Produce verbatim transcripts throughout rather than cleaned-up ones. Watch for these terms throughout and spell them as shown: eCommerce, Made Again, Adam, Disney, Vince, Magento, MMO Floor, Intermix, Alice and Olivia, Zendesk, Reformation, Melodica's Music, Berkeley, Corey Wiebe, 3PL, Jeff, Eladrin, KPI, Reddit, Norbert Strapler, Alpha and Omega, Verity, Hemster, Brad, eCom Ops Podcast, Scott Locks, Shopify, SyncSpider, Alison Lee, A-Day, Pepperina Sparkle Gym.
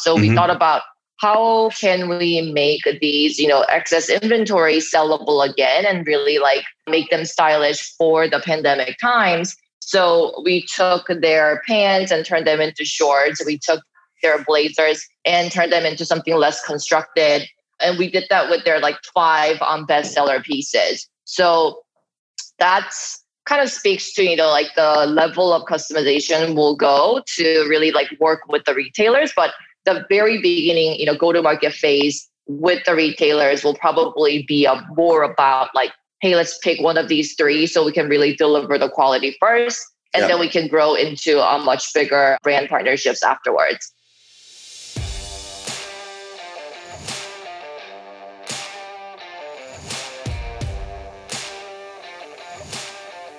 So we mm-hmm. thought about how can we make these, you know, excess inventory sellable again and really like make them stylish for the pandemic times. So we took their pants and turned them into shorts. We took their blazers and turned them into something less constructed. And we did that with their like five um, bestseller pieces. So that's kind of speaks to, you know, like the level of customization we'll go to really like work with the retailers. But the very beginning, you know, go-to-market phase with the retailers will probably be a more about like, hey, let's pick one of these three so we can really deliver the quality first. And yeah. then we can grow into a much bigger brand partnerships afterwards.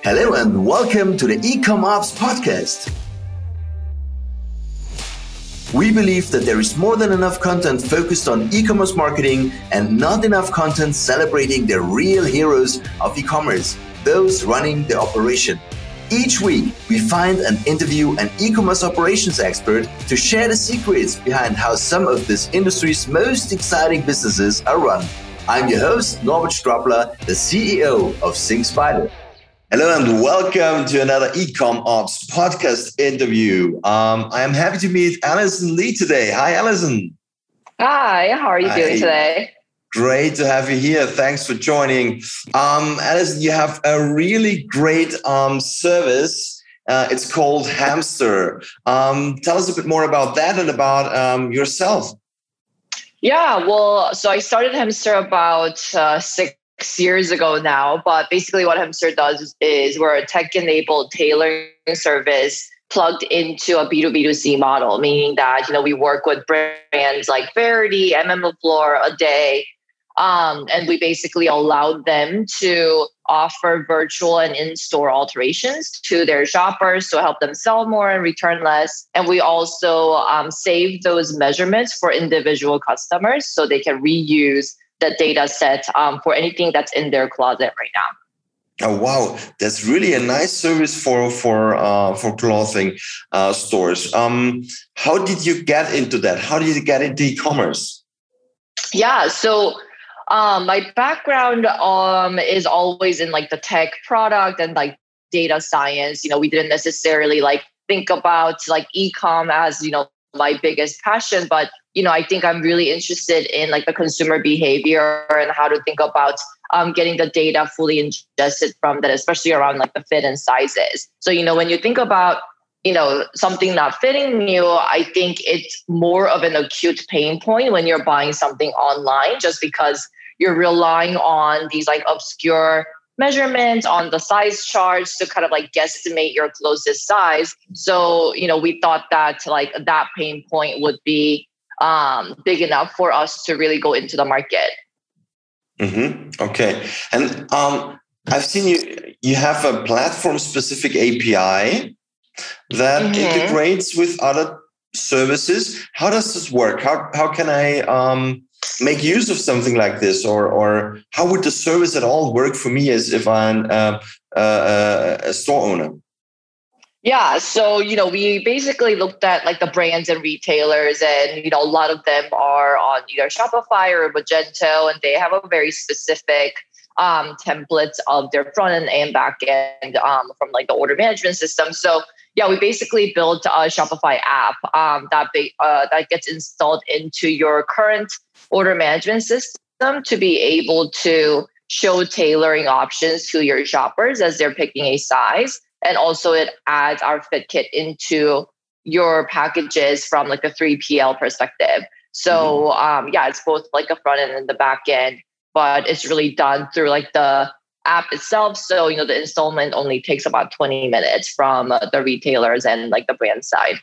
Hello and welcome to the eCom Ops Podcast. We believe that there is more than enough content focused on e-commerce marketing and not enough content celebrating the real heroes of e-commerce, those running the operation. Each week, we find and interview an e-commerce operations expert to share the secrets behind how some of this industry's most exciting businesses are run. I'm your host, Norbert Strapler, the C E O of SyncSpider. Hello and welcome to another eCom Ops podcast interview. Um, I am happy to meet Alison Lee today. Hi, Alison. Hi, how are you Hi. doing today? Great to have you here. Thanks for joining. Um, Alison, you have a really great um, service. Uh, it's called Hemster. Um, tell us a bit more about that and about um, yourself. Yeah, well, so I started Hemster about uh, six years ago now, but basically what Hemster does is, is we're a tech-enabled tailoring service plugged into a B two B two C model, meaning that, you know, we work with brands like Verity, M M O Floor, A-Day, um, and we basically allowed them to offer virtual and in-store alterations to their shoppers to help them sell more and return less. And we also um, save those measurements for individual customers so they can reuse the data set um, for anything that's in their closet right now. Oh, wow. That's really a nice service for for uh, for clothing uh, stores. Um, how did you get into that? How did you get into e-commerce? Yeah, so um, my background um, is always in like the tech product and like data science. You know, we didn't necessarily like think about like e-com as, you know, my biggest passion, but you know, I think I'm really interested in like the consumer behavior and how to think about um, getting the data fully ingested from that, especially around like the fit and sizes. So, you know, when you think about, you know, something not fitting you, I think it's more of an acute pain point when you're buying something online, just because you're relying on these like obscure measurements on the size charts to kind of like guesstimate your closest size. So, you know, we thought that like that pain point would be um, big enough for us to really go into the market. Mm-hmm. Okay. And um, I've seen you, you have a platform specific A P I that mm-hmm. integrates with other services. How does this work? How, how can I um, make use of something like this? Or, or how would the service at all work for me as if I'm uh, uh, a store owner? Yeah. So, you know, we basically looked at like the brands and retailers, and, you know, a lot of them are on either Shopify or Magento, and they have a very specific um, templates of their front end and back end um, from like the order management system. So yeah, we basically built a Shopify app um, that, be, uh, that gets installed into your current order management system to be able to show tailoring options to your shoppers as they're picking a size. And also it adds our fit kit into your packages from like a three P L perspective. So mm-hmm. um, yeah, it's both like a front end and the back end, but it's really done through like the app itself. So, you know, the installment only takes about twenty minutes from uh, the retailers and like the brand side.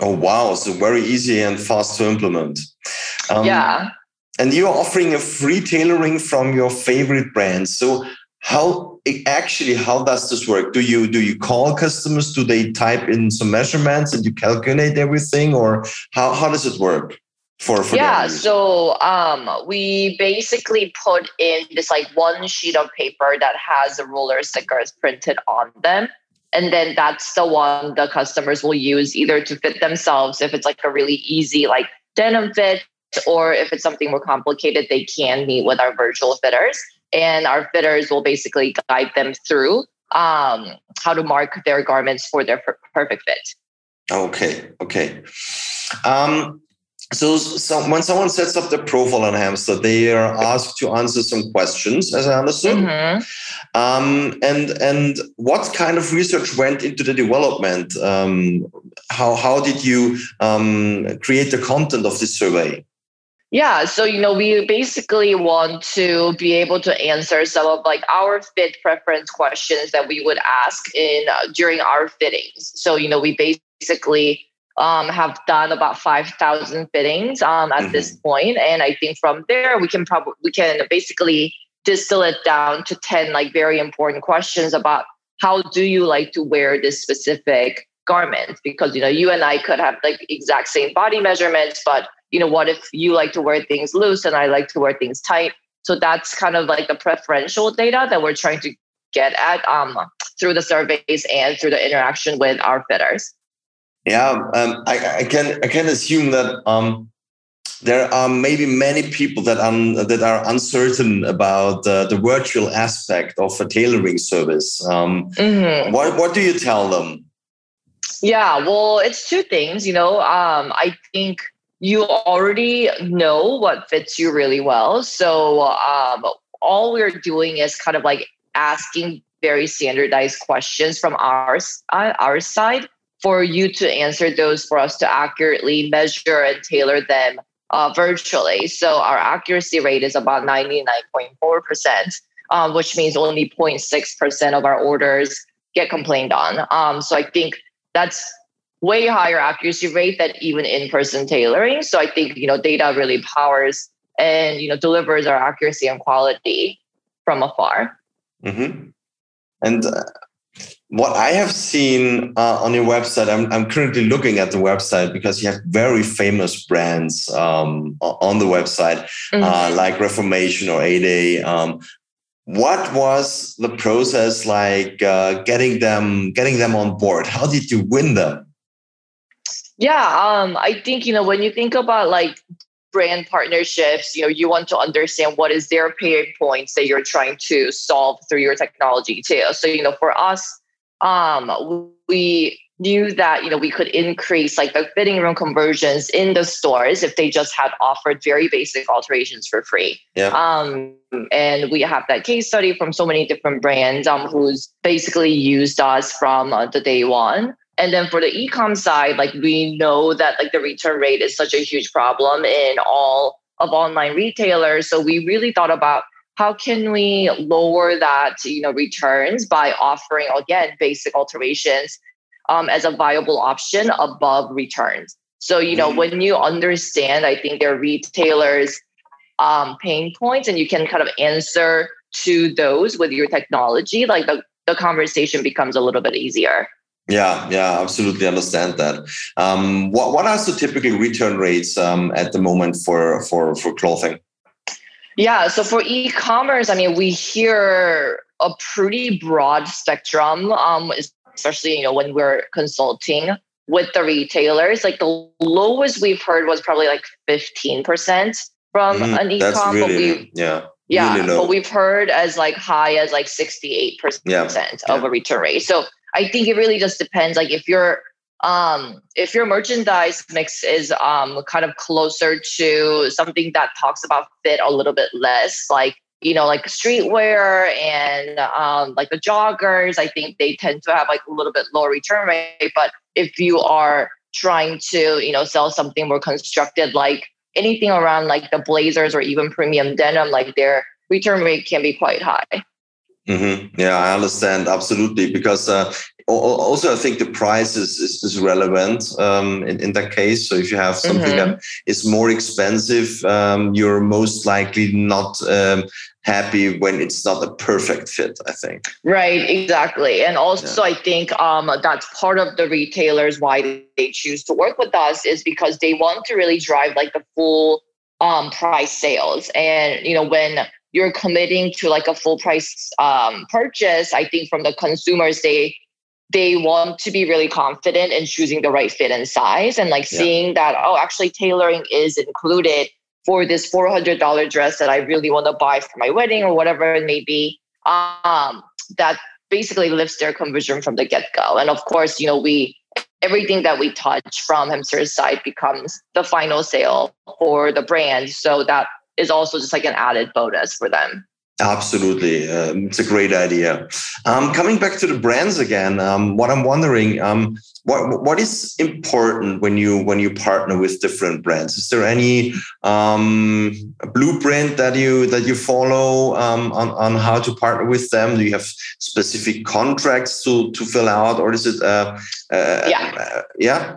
Oh, wow. So very easy and fast to implement. Um, yeah. And you're offering a free tailoring from your favorite brands. So How actually, how does this work? Do you do you call customers? Do they type in some measurements and you calculate everything, or how, how does it work for, for yeah, so um, we basically put in this like one sheet of paper that has the ruler stickers printed on them. And then that's the one the customers will use either to fit themselves if it's like a really easy like denim fit, or if it's something more complicated, they can meet with our virtual fitters. And our fitters will basically guide them through um, how to mark their garments for their per- perfect fit. Okay, okay. Um, so, so when someone sets up their profile on Hemster, they are asked to answer some questions, as I understood. Mm-hmm. Um, and and what kind of research went into the development? Um, how how did you um, create the content of this survey? Yeah, so, you know, we basically want to be able to answer some of like our fit preference questions that we would ask in uh, during our fittings. So, you know, we basically um, have done about five thousand fittings um, at mm-hmm. this point. And I think from there, we can probably, we can basically distill it down to ten like very important questions about how do you like to wear this specific garment? Because, you know, you and I could have like exact same body measurements, but you know, what if you like to wear things loose and I like to wear things tight? So that's kind of like the preferential data that we're trying to get at um, through the surveys and through the interaction with our fitters. Yeah, um, I, I can I can assume that um, there are maybe many people that um that are uncertain about uh, the virtual aspect of a tailoring service. Um, mm-hmm. What what do you tell them? Yeah, well, it's two things. You know, um, I think. You already know what fits you really well. So um, all we're doing is kind of like asking very standardized questions from our, uh, our side for you to answer those for us to accurately measure and tailor them uh, virtually. So our accuracy rate is about ninety-nine point four percent, um, which means only zero point six percent of our orders get complained on. Um, so I think that's way higher accuracy rate than even in-person tailoring. So I think, you know, data really powers and, you know, delivers our accuracy and quality from afar. Mm-hmm. And uh, what I have seen uh, on your website, I'm, I'm currently looking at the website because you have very famous brands um, on the website, mm-hmm. uh, like Reformation or A-Day. Um, What was the process like uh, getting them getting them on board? How did you win them? Yeah, um, I think, you know, when you think about like brand partnerships, you know, you want to understand what is their pain points that you're trying to solve through your technology too. So, you know, for us, um, we knew that, you know, we could increase like the fitting room conversions in the stores if they just had offered very basic alterations for free. Yeah. Um, and we have that case study from so many different brands um, who's basically used us from uh, the day one. And then for the e-com side, like we know that like the return rate is such a huge problem in all of online retailers. So we really thought about how can we lower that, you know, returns by offering, again, basic alterations um, as a viable option above returns. So, you know, when you understand, I think their retailers' um, pain points and you can kind of answer to those with your technology, like the, the conversation becomes a little bit easier. Yeah, yeah, absolutely understand that. Um, what what are the typical return rates um, at the moment for, for, for clothing? Yeah, so for e-commerce, I mean, we hear a pretty broad spectrum, um, especially, you know, when we're consulting with the retailers. Like the lowest we've heard was probably like fifteen percent from mm-hmm. an e-com. That's really, but we, yeah. Yeah, really but we've heard as like high as like sixty-eight percent yeah, of yeah. a return rate. So I think it really just depends. Like if your um, if your merchandise mix is um, kind of closer to something that talks about fit a little bit less, like, you know, like streetwear and um, like the joggers, I think they tend to have like a little bit lower return rate. But if you are trying to, you know, sell something more constructed, like anything around like the blazers or even premium denim, like their return rate can be quite high. Mm-hmm. Yeah, I understand. Absolutely. Because uh, also I think the price is, is, is relevant um, in, in that case. So if you have something mm-hmm. that is more expensive, um, you're most likely not um, happy when it's not a perfect fit, I think. Right, exactly. And also yeah. I think um, that's part of the retailers why they choose to work with us is because they want to really drive like the full um, price sales. And, you know, when you're committing to like a full price um, purchase, I think from the consumers, they they want to be really confident in choosing the right fit and size, and like yeah. seeing that, oh, actually tailoring is included for this four hundred dollars dress that I really want to buy for my wedding or whatever it may be. Um, that basically lifts their conversion from the get-go. And of course, you know, we everything that we touch from Hemster's side becomes the final sale for the brand. So that is also just like an added bonus for them. Absolutely. Um, it's a great idea. Um, coming back to the brands again, um, what I'm wondering, um, what what is important when you when you partner with different brands? Is there any um, blueprint that you that you follow um, on, on how to partner with them? Do you have specific contracts to, to fill out, or is it? Uh, uh, yeah. Uh, yeah.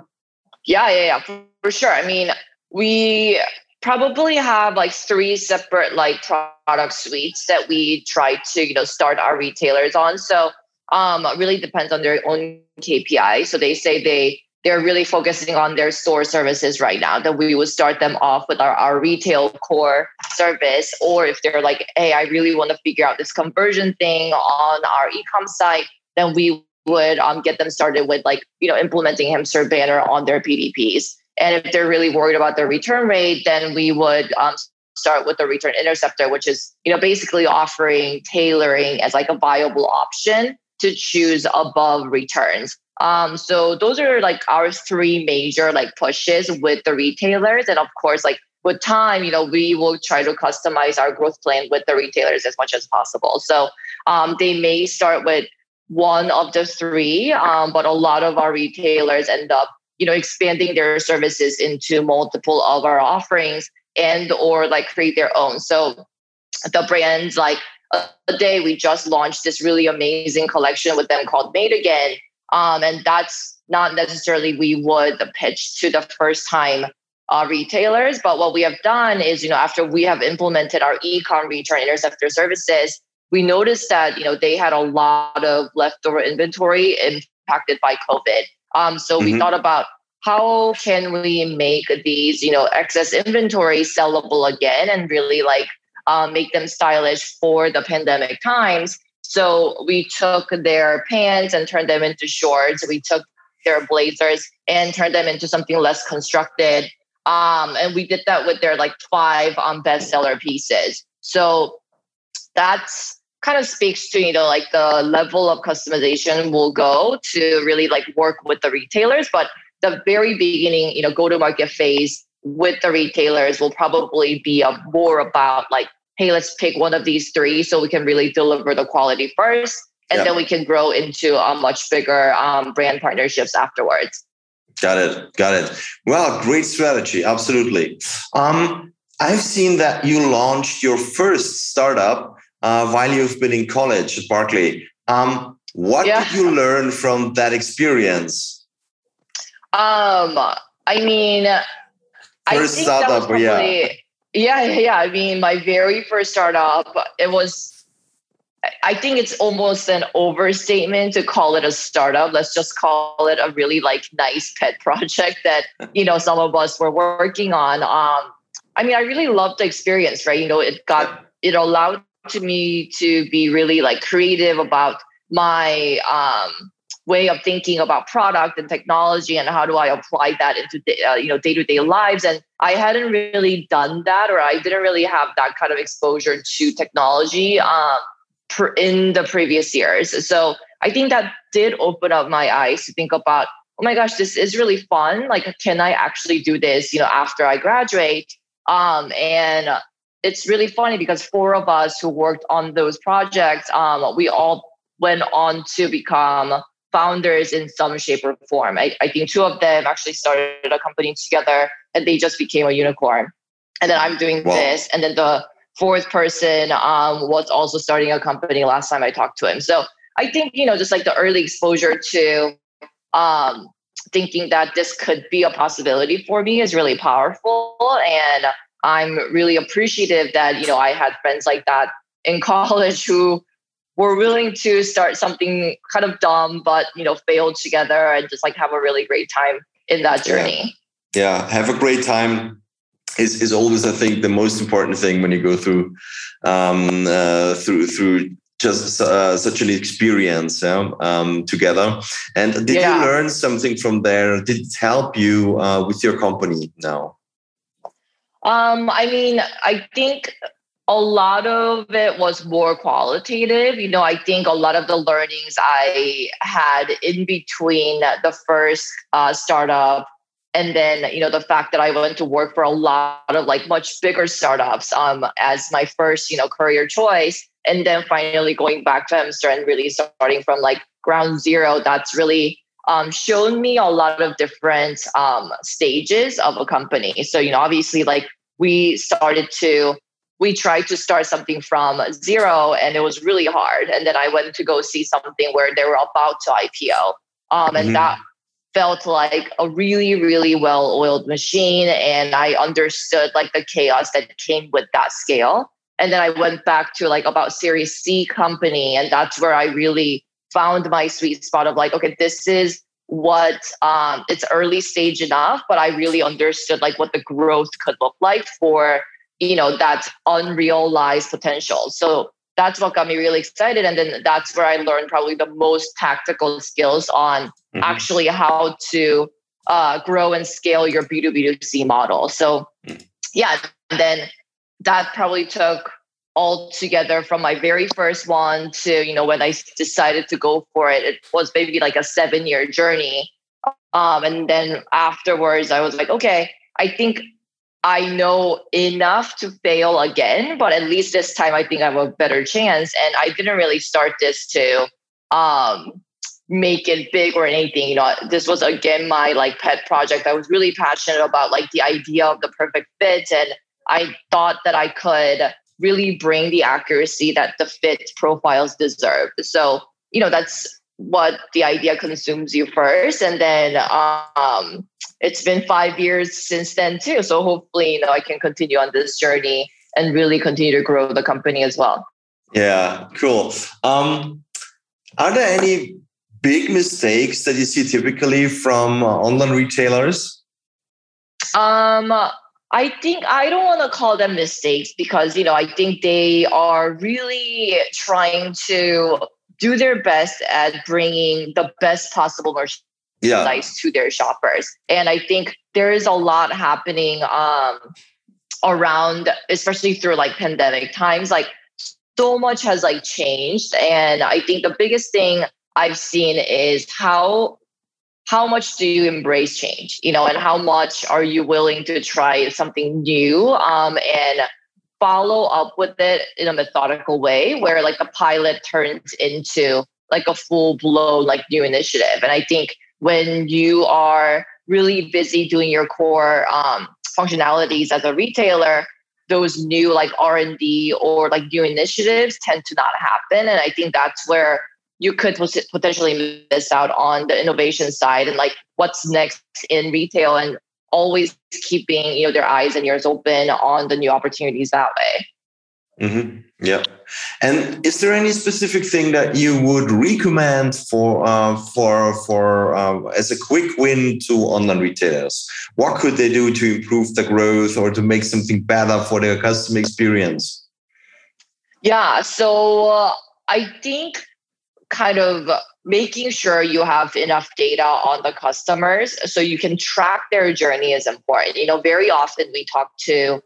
Yeah. Yeah. Yeah. For, for sure. I mean, we probably have like three separate like product suites that we try to, you know, start our retailers on. So um, it really depends on their own K P I. So they say they, they're really focusing on their store services right now, that we will start them off with our, our retail core service. Or if they're like, hey, I really want to figure out this conversion thing on our e-com site, then we would um, get them started with like, you know, implementing Hemster banner on their P D Ps. And if they're really worried about their return rate, then we would um, start with the return interceptor, which is, you know, basically offering tailoring as like a viable option to choose above returns. Um, so those are like our three major like pushes with the retailers. And of course, like with time, you know, we will try to customize our growth plan with the retailers as much as possible. So um, they may start with one of the three, um, but a lot of our retailers end up, you know, expanding their services into multiple of our offerings and or like create their own. So the brands like A-Day, we just launched this really amazing collection with them called Made Again. Um, and that's not necessarily we would pitch to the first time uh, retailers. But what we have done is, you know, after we have implemented our e-com return interceptor services, we noticed that, you know, they had a lot of leftover inventory impacted by COVID. Um, so mm-hmm. we thought about how can we make these, you know, excess inventory sellable again and really like um, make them stylish for the pandemic times. So we took their pants and turned them into shorts. We took their blazers and turned them into something less constructed. Um, and we did that with their like five um, bestseller pieces. So that's kind of speaks to, you know, like the level of customization will go to really like work with the retailers, but the very beginning, you know, go-to-market phase with the retailers will probably be a more about like, hey, let's pick one of these three so we can really deliver the quality first, and yeah. then we can grow into a much bigger um, brand partnerships afterwards. Got it. Got it. Well, great strategy. Absolutely. Um, I've seen that you launched your first startup Uh, while you've been in college at Berkeley. Um, what yeah. did you learn from that experience? Um, I mean, first I think startup, that was probably, yeah. yeah, yeah. I mean, my very first startup, it was, I think it's almost an overstatement to call it a startup. Let's just call it a really like nice pet project that, you know, some of us were working on. Um, I mean, I really loved the experience, right? You know, it got, it allowed to me to be really like creative about my um, way of thinking about product and technology and how do I apply that into uh, you know day-to-day lives. And I hadn't really done that, or I didn't really have that kind of exposure to technology um, per, in the previous years. So I think that did open up my eyes to think about, oh my gosh, this is really fun. Like, can I actually do this, you know, after I graduate? Um, and it's really funny because four of us who worked on those projects, um, we all went on to become founders in some shape or form. I, I think two of them actually started a company together and they just became a unicorn. And then I'm doing wow. this. And then the fourth person um, was also starting a company last time I talked to him. So I think, you know, just like the early exposure to um, thinking that this could be a possibility for me is really powerful. And I'm really appreciative that, you know, I had friends like that in college who were willing to start something kind of dumb, but, you know, failed together and just like have a really great time in that journey. Yeah. yeah. Have a great time is, is always, I think, the most important thing when you go through, um, uh, through, through, just uh, such an experience yeah, um, together. And did yeah. you learn something from there? Did it help you uh, with your company now? Um, I mean, I think a lot of it was more qualitative. You know, I think a lot of the learnings I had in between the first uh, startup and then, you know, the fact that I went to work for a lot of like much bigger startups um, as my first, you know, career choice. And then finally going back to Hemster and really starting from like ground zero, that's really um, shown me a lot of different um, stages of a company. So, you know, obviously like we started to, we tried to start something from zero and it was really hard. And then I went to go see something where they were about to I P O. Um, and mm-hmm. that felt like a really, really well-oiled machine. And I understood like the chaos that came with that scale. And then I went back to like about Series C company. And that's where I really found my sweet spot of like, okay, this is what um, it's early stage enough, but I really understood like what the growth could look like for, you know, that unrealized potential. So that's what got me really excited. And then that's where I learned probably the most tactical skills on mm-hmm. actually how to uh, grow and scale your B two B two C model. So mm. yeah, and then that probably took all together from my very first one to, you know, when I decided to go for it, it was maybe like a seven year journey. Um, and then afterwards I was like, okay, I think I know enough to fail again, but at least this time I think I have a better chance. And I didn't really start this to um, make it big or anything. You know, this was again my like pet project. I was really passionate about like the idea of the perfect fit, and I thought that I could really bring the accuracy that the fit profiles deserved. So, you know, that's what the idea consumes you first, and then um, it's been five years since then too. So hopefully, you know, I can continue on this journey and really continue to grow the company as well. Yeah, cool. Um, are there any big mistakes that you see typically from uh, online retailers? Um, I think I don't want to call them mistakes because, you know, I think they are really trying to do their best at bringing the best possible merchandise yeah. to their shoppers. And I think there is a lot happening um, around, especially through like pandemic times, like so much has like changed. And I think the biggest thing I've seen is how, how much do you embrace change, you know, and how much are you willing to try something new um, and follow up with it in a methodical way where like the pilot turns into like a full blown like new initiative. And I think when you are really busy doing your core um, functionalities as a retailer, those new like R and D or like new initiatives tend to not happen. And I think that's where you could potentially miss out on the innovation side and like what's next in retail, and always keeping, you know, their eyes and ears open on the new opportunities that way. Mm-hmm. Yeah. And is there any specific thing that you would recommend for uh, for for uh, as a quick win to online retailers? What could they do to improve the growth or to make something better for their customer experience? Yeah. So uh, I think kind of making sure you have enough data on the customers so you can track their journey is important. You know, very often we talk to,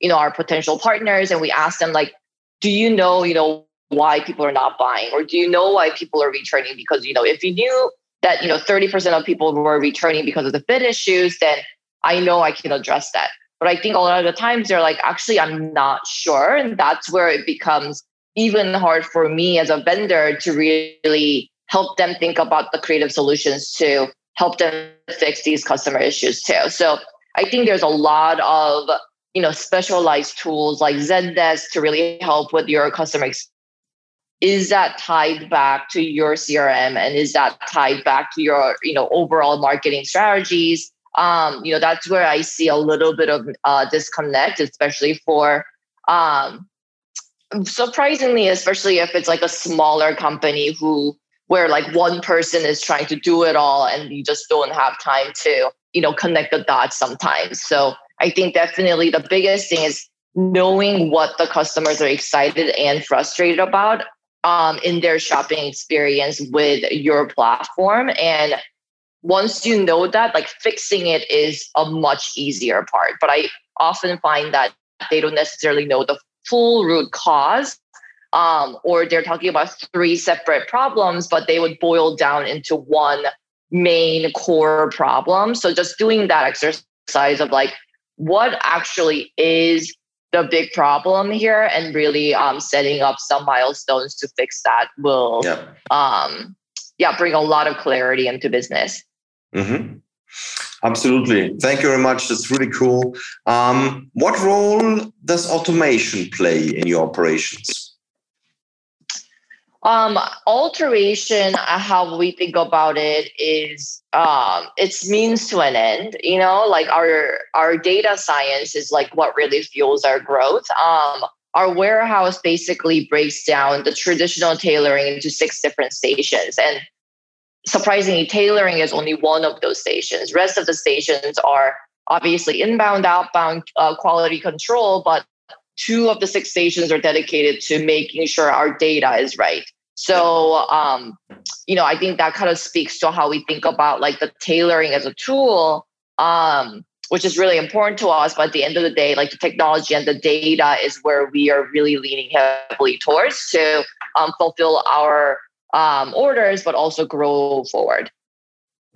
you know, our potential partners and we ask them like, do you know, you know, why people are not buying, or do you know why people are returning? Because, you know, if you knew that, you know, thirty percent of people were returning because of the fit issues, then I know I can address that. But I think a lot of the times they're like, actually, I'm not sure. And that's where it becomes even hard for me as a vendor to really help them think about the creative solutions to help them fix these customer issues too. So I think there's a lot of, you know, specialized tools like Zendesk to really help with your customer experience. Is that tied back to your C R M, and is that tied back to your, you know, overall marketing strategies? Um, you know, that's where I see a little bit of uh, disconnect, especially for, um, surprisingly, especially if it's like a smaller company who where like one person is trying to do it all and you just don't have time to, you know, connect the dots sometimes. So I think definitely the biggest thing is knowing what the customers are excited and frustrated about um, in their shopping experience with your platform. And once you know that, like fixing it is a much easier part. But I often find that they don't necessarily know the full root cause, um, or they're talking about three separate problems, but they would boil down into one main core problem. So just doing that exercise of like, what actually is the big problem here, and really um, setting up some milestones to fix that will yeah. Um, yeah, bring a lot of clarity into business. Mm-hmm. Absolutely. Thank you very much. That's really cool. Um, what role does automation play in your operations? Um, alteration, how we think about it is um, it's means to an end. You know, like our our data science is like what really fuels our growth. Um, our warehouse basically breaks down the traditional tailoring into six different stations, and surprisingly, tailoring is only one of those stations. Rest of the stations are obviously inbound, outbound, uh, quality control, but two of the six stations are dedicated to making sure our data is right. So, um, you know, I think that kind of speaks to how we think about like the tailoring as a tool, um, which is really important to us. But at the end of the day, like the technology and the data is where we are really leaning heavily towards to um, fulfill our um, orders, but also grow forward.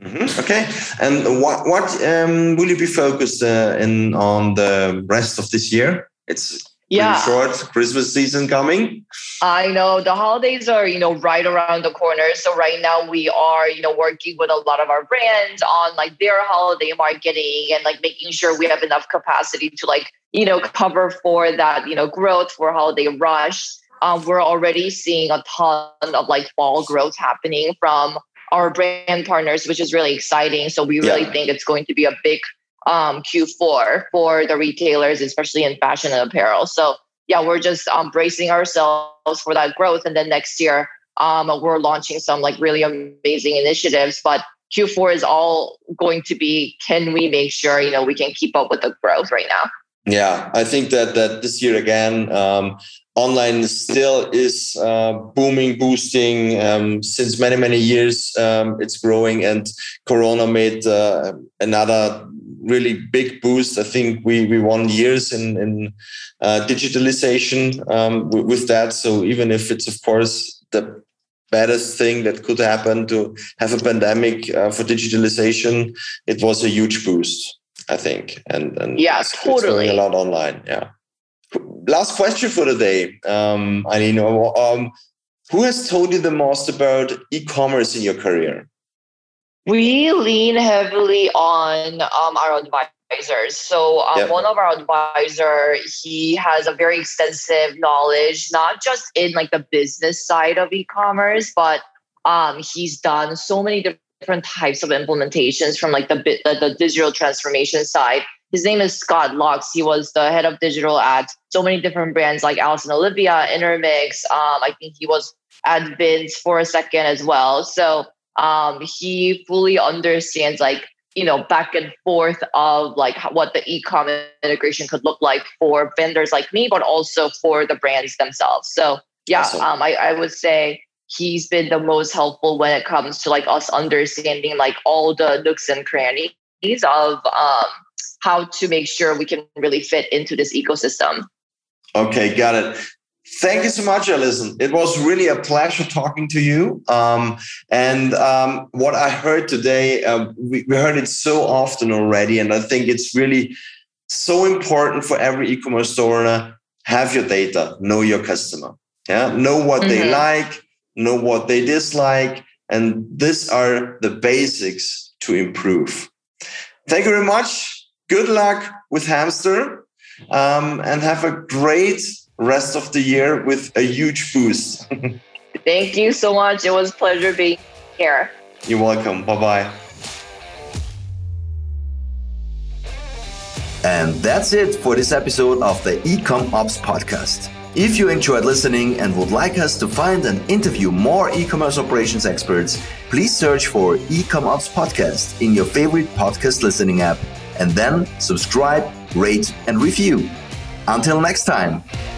Mm-hmm. Okay. And what, what um, will you be focused uh, in on the rest of this year? It's yeah. short Christmas season coming. I know the holidays are, you know, right around the corner. So right now we are, you know, working with a lot of our brands on like their holiday marketing and like making sure we have enough capacity to like, you know, cover for that, you know, growth for holiday rush. Um, we're already seeing a ton of like fall growth happening from our brand partners, which is really exciting. So we really yeah. think it's going to be a big Um, Q four for the retailers, especially in fashion and apparel. So yeah, we're just um, bracing ourselves for that growth. And then next year, um, we're launching some like really amazing initiatives. But Q four is all going to be, can we make sure, you know, we can keep up with the growth right now? Yeah, I think that that this year again, um, online still is uh, booming, boosting um, since many, many years. Um, it's growing, and Corona made uh, another really big boost. I think we we won years in in uh, digitalization um, w- with that. So even if it's of course the baddest thing that could happen to have a pandemic uh, for digitalization, it was a huge boost, I think, and and yeah, it's, totally it's going a lot online. Yeah. Last question for the day. Um, I mean, um, who has told you the most about e-commerce in your career? We lean heavily on um, our advisors. So um, yep. one of our advisors, he has a very extensive knowledge, not just in like the business side of e-commerce, but um, he's done so many different types of implementations from like the, the the digital transformation side. His name is Scott Locks. He was the head of digital at so many different brands like Alice and Olivia, Intermix. Um, I think he was at Vince for a second as well. So Um, he fully understands like, you know, back and forth of like what the e-com integration could look like for vendors like me, but also for the brands themselves. So yeah, awesome. um, I, I would say he's been the most helpful when it comes to like us understanding like all the nooks and crannies of um, how to make sure we can really fit into this ecosystem. Okay, got it. Thank you so much, Alison. It was really a pleasure talking to you. Um, and um, what I heard today, uh, we, we heard it so often already. And I think it's really so important for every e-commerce store owner, have your data, know your customer. Yeah, know what mm-hmm. they like, know what they dislike. And these are the basics to improve. Thank you very much. Good luck with Hemster, um, and have a great rest of the year with a huge boost. Thank you so much. It was a pleasure being here. You're welcome. Bye-bye. And that's it for this episode of the eCom Ops Podcast. If you enjoyed listening and would like us to find and interview more e-commerce operations experts, please search for eCom Ops Podcast in your favorite podcast listening app, and then subscribe, rate, and review. Until next time.